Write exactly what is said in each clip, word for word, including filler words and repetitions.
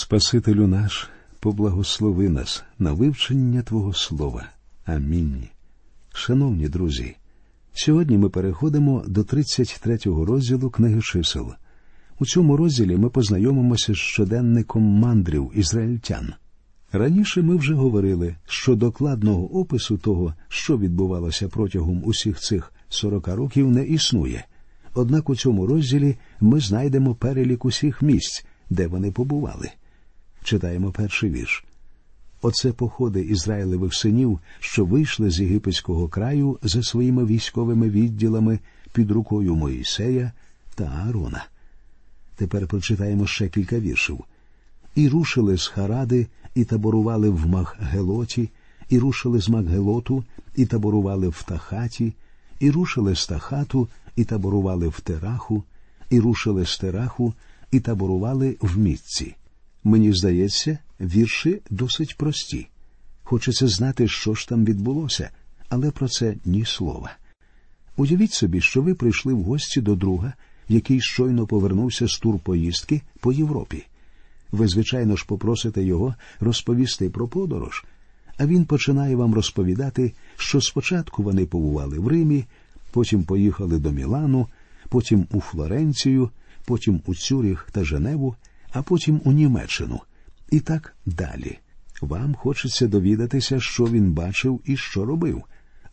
Спасителю наш, поблагослови нас на вивчення Твого Слова. Амінь. Шановні друзі, сьогодні ми переходимо до тридцять третього розділу книги чисел. У цьому розділі ми познайомимося з щоденником мандрів ізраїльтян. Раніше ми вже говорили, що докладного опису того, що відбувалося протягом усіх цих сорока років, не існує. Однак у цьому розділі ми знайдемо перелік усіх місць, де вони побували. Читаємо перший вірш. Оце походи Ізраїлевих синів, що вийшли з єгипетського краю за своїми військовими відділами під рукою Моїсея та Аарона. Тепер прочитаємо ще кілька віршів. І рушили з Харади, і таборували в Махгелоті, і рушили з Махгелоту, і таборували в Тахаті, і рушили з Тахату, і таборували в Тераху, і рушили з Тераху, і таборували в Мітці. Мені здається, вірші досить прості. Хочеться знати, що ж там відбулося, але про це ні слова. Уявіть собі, що ви прийшли в гості до друга, який щойно повернувся з турпоїздки по Європі. Ви, звичайно ж, попросите його розповісти про подорож, а він починає вам розповідати, що спочатку вони побували в Римі, потім поїхали до Мілану, потім у Флоренцію, потім у Цюріх та Женеву, а потім у Німеччину. І так далі. Вам хочеться довідатися, що він бачив і що робив,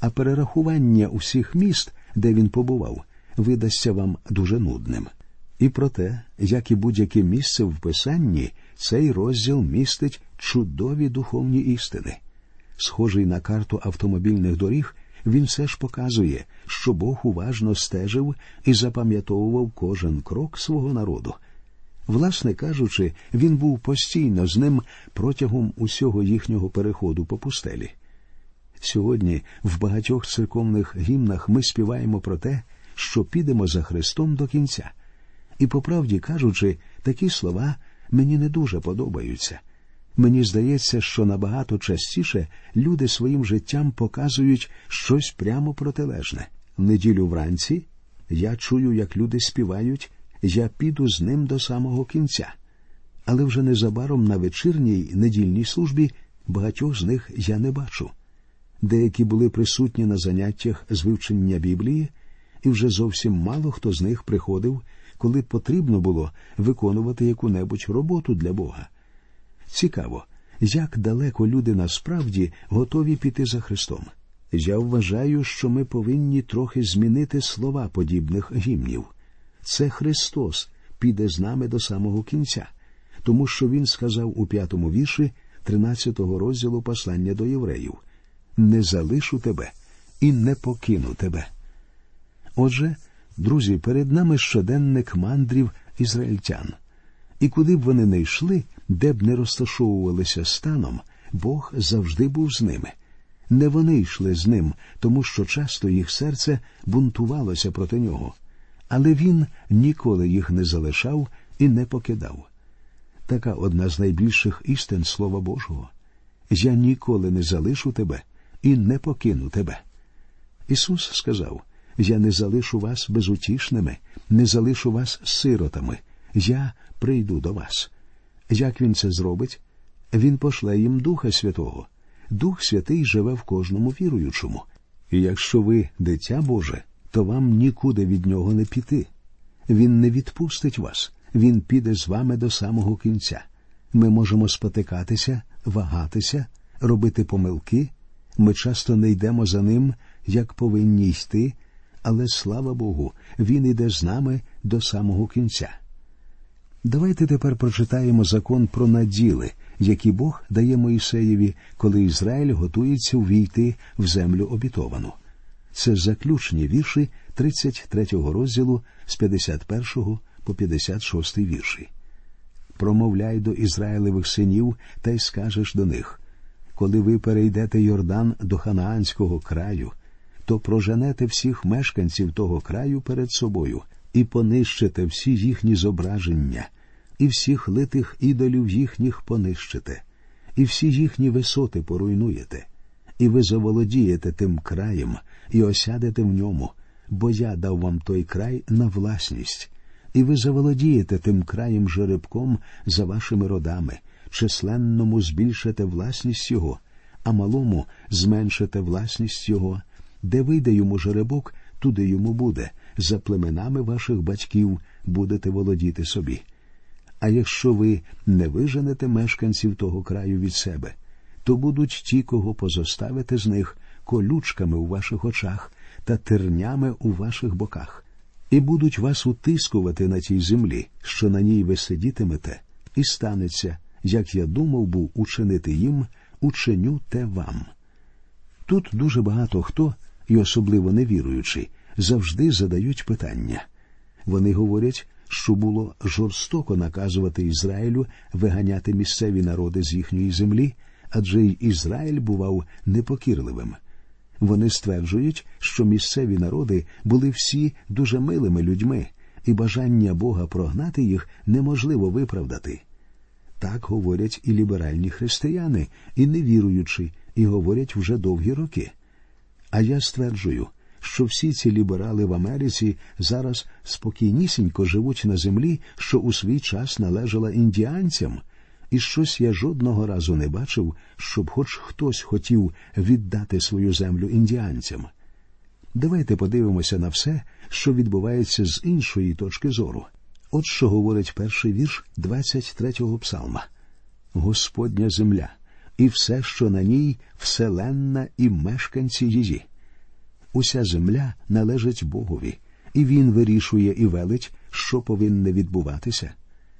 а перерахування усіх міст, де він побував, видасться вам дуже нудним. І проте, як і будь-яке місце в Писанні, цей розділ містить чудові духовні істини. Схожий на карту автомобільних доріг, він все ж показує, що Бог уважно стежив і запам'ятовував кожен крок свого народу. Власне кажучи, він був постійно з ним протягом усього їхнього переходу по пустелі. Сьогодні в багатьох церковних гімнах ми співаємо про те, що підемо за Христом до кінця. І, по правді кажучи, такі слова мені не дуже подобаються. Мені здається, що набагато частіше люди своїм життям показують щось прямо протилежне. В неділю вранці я чую, як люди співають «Я піду з ним до самого кінця». Але вже незабаром на вечірній недільній службі багатьох з них я не бачу. Деякі були присутні на заняттях з вивчення Біблії, і вже зовсім мало хто з них приходив, коли потрібно було виконувати яку-небудь роботу для Бога. Цікаво, як далеко люди насправді готові піти за Христом. Я вважаю, що ми повинні трохи змінити слова подібних гімнів. Це Христос піде з нами до самого кінця, тому що Він сказав у п'ятому вірші тринадцятого розділу послання до євреїв: «Не залишу тебе і не покину тебе». Отже, друзі, перед нами щоденник мандрів ізраїльтян. І куди б вони не йшли, де б не розташовувалися станом, Бог завжди був з ними. Не вони йшли з ним, тому що часто їх серце бунтувалося проти нього. Але він ніколи їх не залишав і не покидав. Така одна з найбільших істин Слова Божого. «Я ніколи не залишу тебе і не покину тебе». Ісус сказав: «Я не залишу вас безутішними, не залишу вас сиротами. Я прийду до вас». Як він це зробить? Він пошле їм Духа Святого. Дух Святий живе в кожному віруючому. І якщо ви дитя Боже, то вам нікуди від нього не піти. Він не відпустить вас. Він піде з вами до самого кінця. Ми можемо спотикатися, вагатися, робити помилки. Ми часто не йдемо за ним, як повинні йти, але, слава Богу, він іде з нами до самого кінця. Давайте тепер прочитаємо закон про наділи, які Бог дає Мойсеєві, коли Ізраїль готується увійти в землю обітовану. Це заключні вірші тридцять третього розділу з п'ятдесят першого по п'ятдесят шостий вірші. «Промовляй до Ізраїлевих синів, та й скажеш до них: коли ви перейдете Йордан до ханаанського краю, то проженете всіх мешканців того краю перед собою і понищите всі їхні зображення, і всіх литих ідолів їхніх понищите, і всі їхні висоти поруйнуєте. І ви заволодієте тим краєм, і осядете в ньому, бо я дав вам той край на власність, і ви заволодієте тим краєм жеребком за вашими родами, численному збільшите власність його, а малому зменшите власність його. Де вийде йому жеребок, туди йому буде, за племенами ваших батьків будете володіти собі. А якщо ви не виженете мешканців того краю від себе, то будуть ті, кого позоставите з них, колючками у ваших очах та тернями у ваших боках, і будуть вас утискувати на тій землі, що на ній ви сидітимете, і станеться, як я думав був учинити їм, учиню те вам. Тут дуже багато хто, і особливо невіруючі, завжди задають питання. Вони говорять, що було жорстоко наказувати Ізраїлю виганяти місцеві народи з їхньої землі, адже й Ізраїль бував непокірливим. Вони стверджують, що місцеві народи були всі дуже милими людьми, і бажання Бога прогнати їх неможливо виправдати. Так говорять і ліберальні християни, і невіруючі, і говорять вже довгі роки. А я стверджую, що всі ці ліберали в Америці зараз спокійнісінько живуть на землі, що у свій час належала індіанцям, і щось я жодного разу не бачив, щоб хоч хтось хотів віддати свою землю індіанцям. Давайте подивимося на все, що відбувається з іншої точки зору. От що говорить перший вірш двадцять третього псалма. «Господня земля, і все, що на ній, вселенна і мешканці її». Уся земля належить Богові, і Він вирішує і велить, що повинне відбуватися.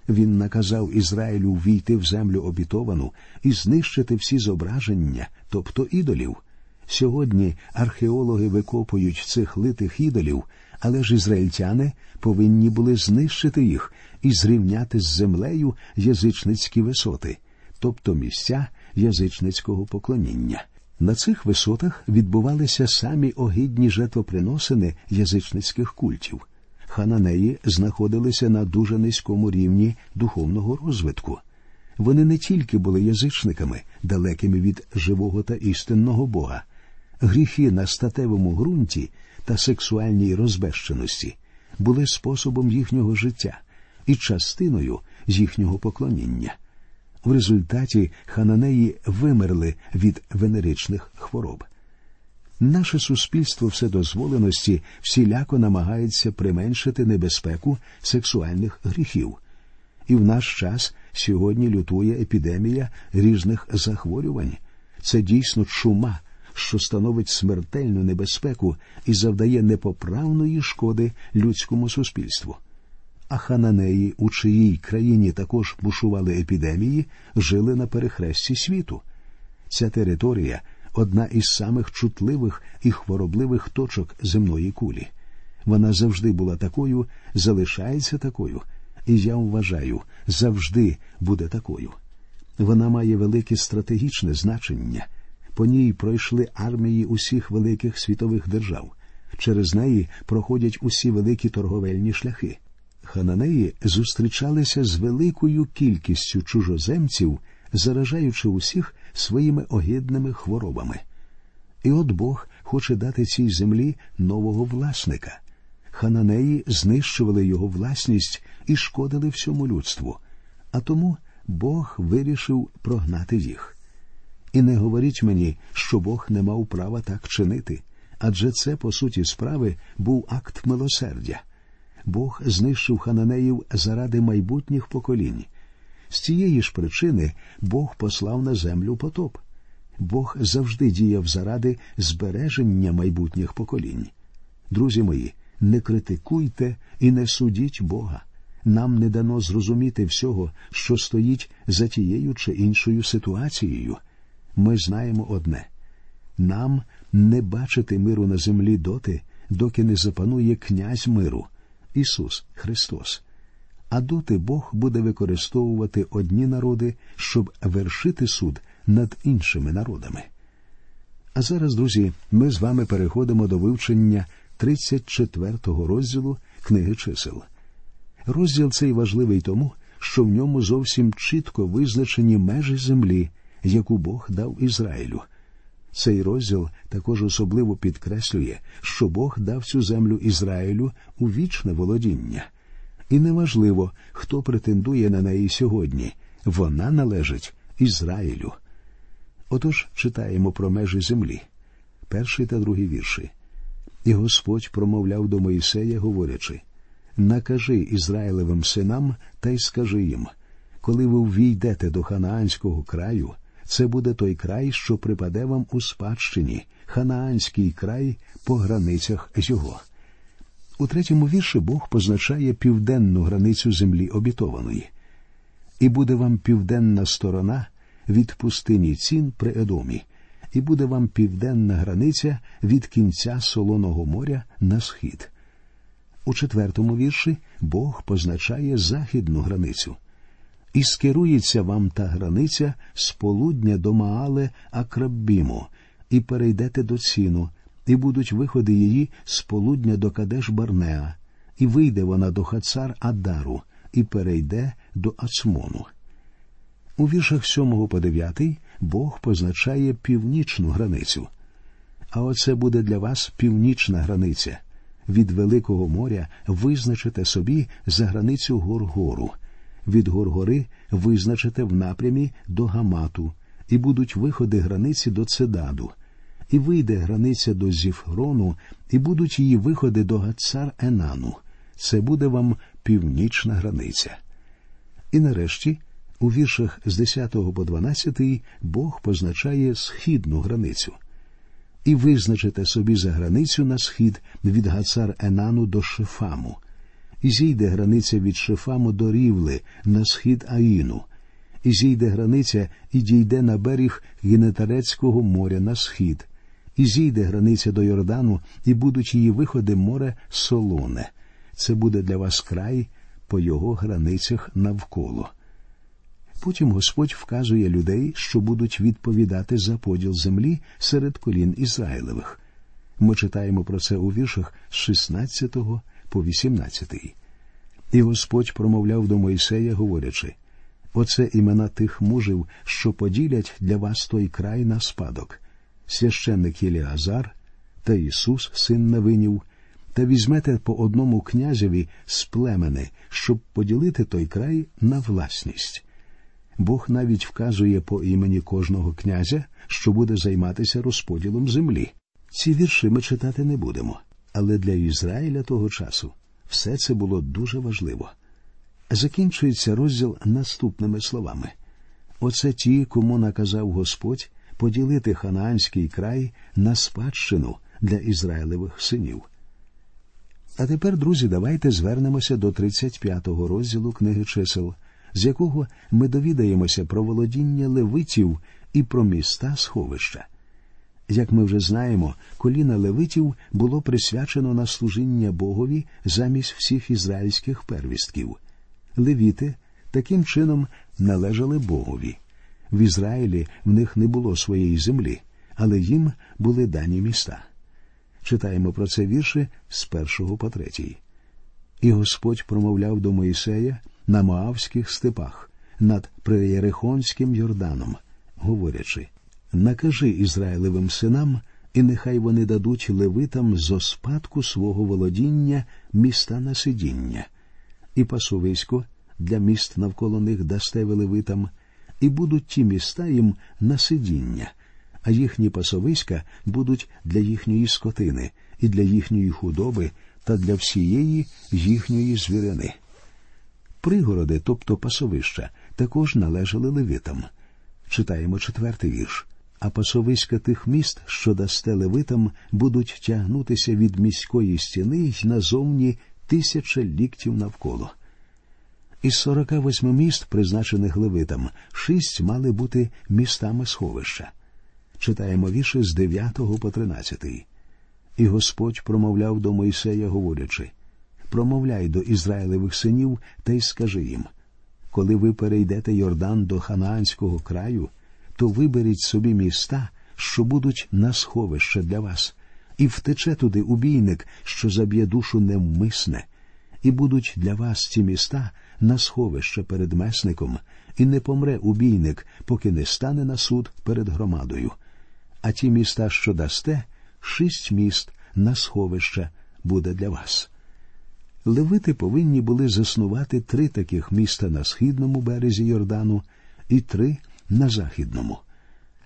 Він наказав Ізраїлю війти в землю обітовану і знищити всі зображення, тобто ідолів. Сьогодні археологи викопують цих литих ідолів, але ж ізраїльтяни повинні були знищити їх і зрівняти з землею язичницькі висоти, тобто місця язичницького поклоніння. На цих висотах відбувалися самі огидні жертвоприносини язичницьких культів. Хананеї знаходилися на дуже низькому рівні духовного розвитку. Вони не тільки були язичниками, далекими від живого та істинного Бога. Гріхи на статевому ґрунті та сексуальній розбещеності були способом їхнього життя і частиною їхнього поклоніння. В результаті хананеї вимерли від венеричних хвороб. Наше суспільство вседозволеності всіляко намагається применшити небезпеку сексуальних гріхів. І в наш час сьогодні лютує епідемія різних захворювань. Це дійсно чума, що становить смертельну небезпеку і завдає непоправної шкоди людському суспільству. А хананеї, у чиїй країні також бушували епідемії, жили на перехресті світу. Ця територія – одна із самих чутливих і хворобливих точок земної кулі. Вона завжди була такою, залишається такою, і, я вважаю, завжди буде такою. Вона має велике стратегічне значення. По ній пройшли армії усіх великих світових держав. Через неї проходять усі великі торговельні шляхи. Хананеї зустрічалися з великою кількістю чужоземців, заражаючи усіх своїми огидними хворобами. І от Бог хоче дати цій землі нового власника. Хананеї знищували його власність і шкодили всьому людству, а тому Бог вирішив прогнати їх. І не говоріть мені, що Бог не мав права так чинити, адже це, по суті справи, був акт милосердя. Бог знищив хананеїв заради майбутніх поколінь. З цієї ж причини Бог послав на землю потоп. Бог завжди діяв заради збереження майбутніх поколінь. Друзі мої, не критикуйте і не судіть Бога. Нам не дано зрозуміти всього, що стоїть за тією чи іншою ситуацією. Ми знаємо одне. Нам не бачити миру на землі доти, доки не запанує князь миру – Ісус Христос. А доти Бог буде використовувати одні народи, щоб вершити суд над іншими народами. А зараз, друзі, ми з вами переходимо до вивчення тридцять четвертого розділу книги чисел. Розділ цей важливий тому, що в ньому зовсім чітко визначені межі землі, яку Бог дав Ізраїлю. Цей розділ також особливо підкреслює, що Бог дав цю землю Ізраїлю у вічне володіння. І неважливо, хто претендує на неї сьогодні, вона належить Ізраїлю. Отож, читаємо про межі землі. Перший та другий вірші. І Господь промовляв до Мойсея, говорячи: «Накажи Ізраїлевим синам та й скажи їм, коли ви ввійдете до ханаанського краю, це буде той край, що припаде вам у спадщині, ханаанський край по границях його». У третьому вірші Бог позначає південну границю землі обітованої. «І буде вам південна сторона від пустині Цін при Едомі, і буде вам південна границя від кінця Солоного моря на схід». У четвертому вірші Бог позначає західну границю. «І скерується вам та границя з полудня до Маале Акраббіму, і перейдете до Ціну, і будуть виходи її з полудня до Кадеш-Барнеа, і вийде вона до Хацар-Адару, і перейде до Ацмону». У віршах сьомого по дев'ятий Бог позначає північну границю. «А оце буде для вас північна границя. Від Великого моря визначите собі за границю Горгору. Від Горгори визначите в напрямі до Гамату, і будуть виходи границі до Цедаду. І вийде границя до Зіфрону, і будуть її виходи до Гацар-Енану. Це буде вам північна границя». І нарешті, у віршах з десятого по дванадцятий Бог позначає східну границю. «І визначите собі за границю на схід від Гацар-Енану до Шефаму. І зійде границя від Шефаму до Рівли на схід Аїну. І зійде границя і дійде на берег Генетарецького моря на схід. І зійде границя до Йордану, і будуть її виходи море Солоне. Це буде для вас край по його границях навколо». Потім Господь вказує людей, що будуть відповідати за поділ землі серед колін Ізраїлевих. Ми читаємо про це у віршах з шістнадцятого по вісімнадцятий. «І Господь промовляв до Мойсея, говорячи: оце імена тих мужів, що поділять для вас той край на спадок. Священник Єліазар та Ісус, син Навинів, та візьмете по одному князеві з племени, щоб поділити той край на власність». Бог навіть вказує по імені кожного князя, що буде займатися розподілом землі. Ці вірші ми читати не будемо, але для Ізраїля того часу все це було дуже важливо. Закінчується розділ наступними словами: «Оце ті, кому наказав Господь поділити ханаанський край на спадщину для Ізраїлевих синів». А тепер, друзі, давайте звернемося до тридцять п'ятого розділу книги чисел, з якого ми довідаємося про володіння левитів і про міста сховища. Як ми вже знаємо, коліна левитів було присвячено на служіння Богові замість всіх ізраїльських первістків. Левіти таким чином належали Богові. В Ізраїлі в них не було своєї землі, але їм були дані міста. Читаємо про це вірші з першого по третій. «І Господь промовляв до Мойсея на Моавських степах, над Приєрихонським Йорданом, говорячи: накажи Ізраїлевим синам, і нехай вони дадуть левитам зо спадку свого володіння міста насидіння. І пасовисько для міст навколо них дасте ви левитам, і будуть ті міста їм насидіння, а їхні пасовиська будуть для їхньої скотини, і для їхньої худоби, та для всієї їхньої звірини». Пригороди, тобто пасовища, також належали левитам. Читаємо четвертий вірш. «А пасовиська тих міст, що дасте левитам, будуть тягнутися від міської стіни й назовні тисяча ліктів навколо». Із сорока восьми міст, призначених левитам, шість мали бути містами сховища. Читаємо вірші з дев'ятого по тринадцятий. «І Господь промовляв до Мойсея, говорячи: промовляй до Ізраїлевих синів, та й скажи їм: коли ви перейдете Йордан до ханаанського краю, то виберіть собі міста, що будуть на сховище для вас, і втече туди убійник, що заб'є душу невмисне, і будуть для вас ці міста на сховище перед месником, і не помре убійник, поки не стане на суд перед громадою. А ті міста, що дасте, шість міст на сховище буде для вас». Левити повинні були заснувати три таких міста на східному березі Йордану і три на західному.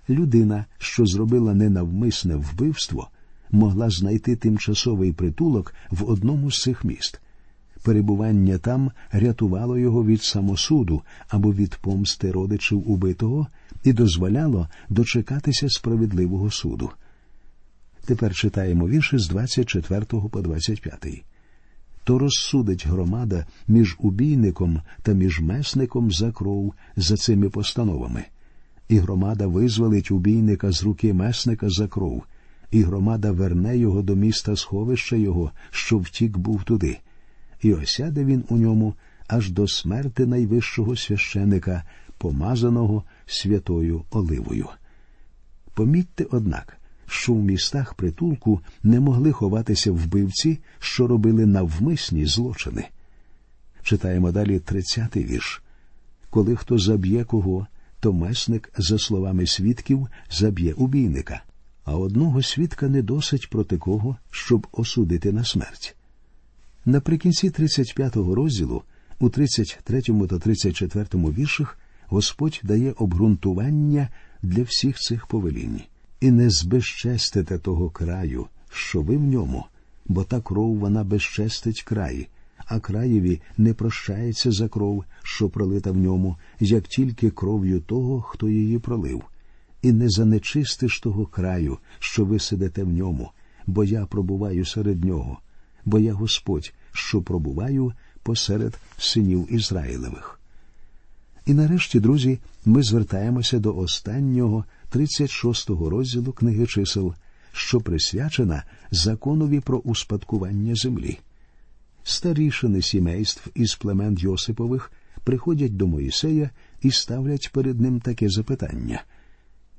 Людина, що зробила ненавмисне вбивство, могла знайти тимчасовий притулок в одному з цих міст. Перебування там рятувало його від самосуду або від помсти родичів убитого і дозволяло дочекатися справедливого суду. Тепер читаємо вірші з двадцять четвертого по двадцять п'ятий. «То розсудить громада між убійником та між месником за кров за цими постановами. І громада визволить убійника з руки месника за кров, і громада верне його до міста сховища його, що втік був туди. І осяде він у ньому аж до смерти найвищого священика, помазаного святою оливою». Помітьте, однак, що в містах притулку не могли ховатися вбивці, що робили навмисні злочини. Читаємо далі тридцятий вірш. «Коли хто заб'є кого, то месник, за словами свідків, заб'є убійника, а одного свідка не досить проти кого, щоб осудити на смерть». Наприкінці тридцять п'ятого розділу, у тридцять третьому та тридцять четвертому віршах, Господь дає обґрунтування для всіх цих повелінь. «І не збезчестите того краю, що ви в ньому, бо та кров вона безчестить край, а краєві не прощається за кров, що пролита в ньому, як тільки кров'ю того, хто її пролив. І не занечистиш того краю, що ви сидите в ньому, бо я пробуваю серед нього, бо я Господь, що пробуваю посеред синів Ізраїлевих». І нарешті, друзі, ми звертаємося до останнього тридцять шостого розділу книги чисел, що присвячена законові про успадкування землі. Старішини сімейств із племен Йосипових приходять до Моїсея і ставлять перед ним таке запитання.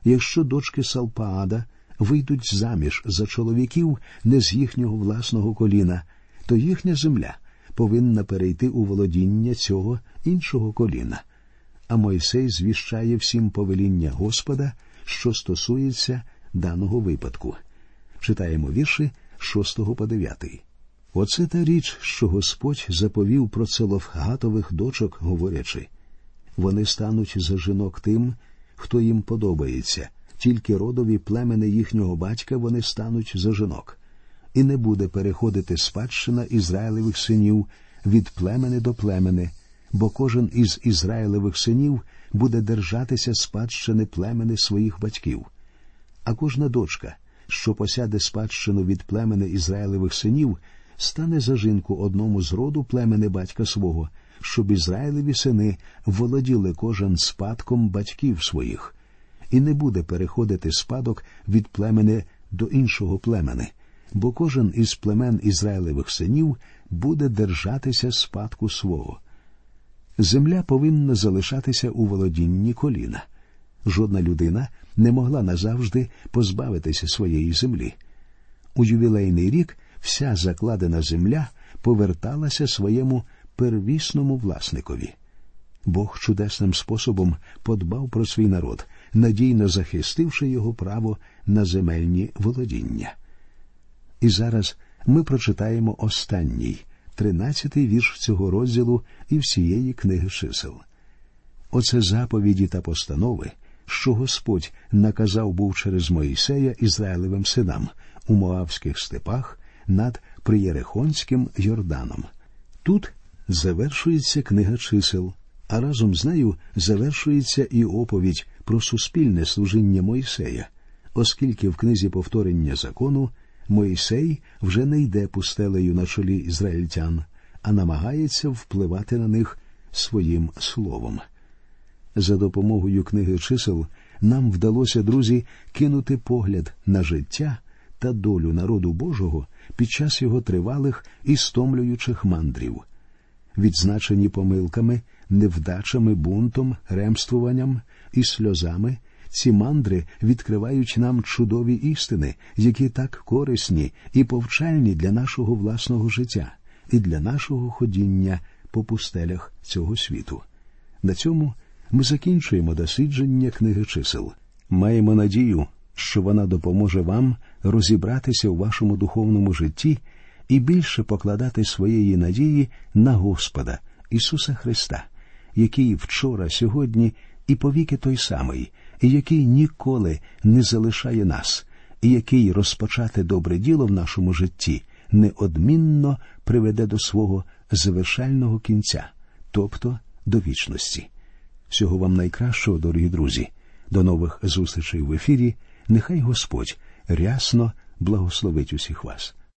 Якщо дочки Салпаада вийдуть заміж за чоловіків не з їхнього власного коліна, то їхня земля повинна перейти у володіння цього іншого коліна. А Мойсей звіщає всім повеління Господа, що стосується даного випадку. Читаємо вірші шостого по дев'ятий. «Оце та річ, що Господь заповів про целофгатових дочок, говорячи. Вони стануть за жінок тим, хто їм подобається, тільки родові племени їхнього батька вони стануть за жінок. І не буде переходити спадщина Ізраїлевих синів від племени до племени, бо кожен із Ізраїлевих синів буде держатися спадщини племени своїх батьків. А кожна дочка, що посяде спадщину від племени Ізраїлевих синів, стане за жінку одному з роду племени батька свого, щоб Ізраїлеві сини володіли кожен спадком батьків своїх. І не буде переходити спадок від племени до іншого племени, бо кожен із племен Ізраїлевих синів буде держатися спадку свого». Земля повинна залишатися у володінні коліна. Жодна людина не могла назавжди позбавитися своєї землі. У ювілейний рік вся закладена земля поверталася своєму первісному власникові. Бог чудесним способом подбав про свій народ, надійно захистивши його право на земельні володіння. І зараз ми прочитаємо останній, тринадцятий вірш цього розділу і всієї книги чисел. «Оце заповіді та постанови, що Господь наказав був через Моїсея Ізраїлевим синам у Моавських степах над Приєрихонським Йорданом». Тут завершується книга чисел, а разом з нею завершується і оповідь про суспільне служіння Моїсея, оскільки в книзі повторення закону Мойсей вже не йде пустелею на чолі ізраїльтян, а намагається впливати на них своїм словом. За допомогою книги чисел нам вдалося, друзі, кинути погляд на життя та долю народу Божого під час його тривалих і стомлюючих мандрів. Відзначені помилками, невдачами, бунтом, ремствуванням і сльозами, ці мандри відкривають нам чудові істини, які так корисні і повчальні для нашого власного життя і для нашого ходіння по пустелях цього світу. На цьому ми закінчуємо дослідження книги чисел. Маємо надію, що вона допоможе вам розібратися у вашому духовному житті і більше покладати своєї надії на Господа, Ісуса Христа, який вчора, сьогодні і повіки той самий, і який ніколи не залишає нас, і який розпочати добре діло в нашому житті неодмінно приведе до свого завершального кінця, тобто до вічності. Всього вам найкращого, дорогі друзі. До нових зустрічей в ефірі. Нехай Господь рясно благословить усіх вас.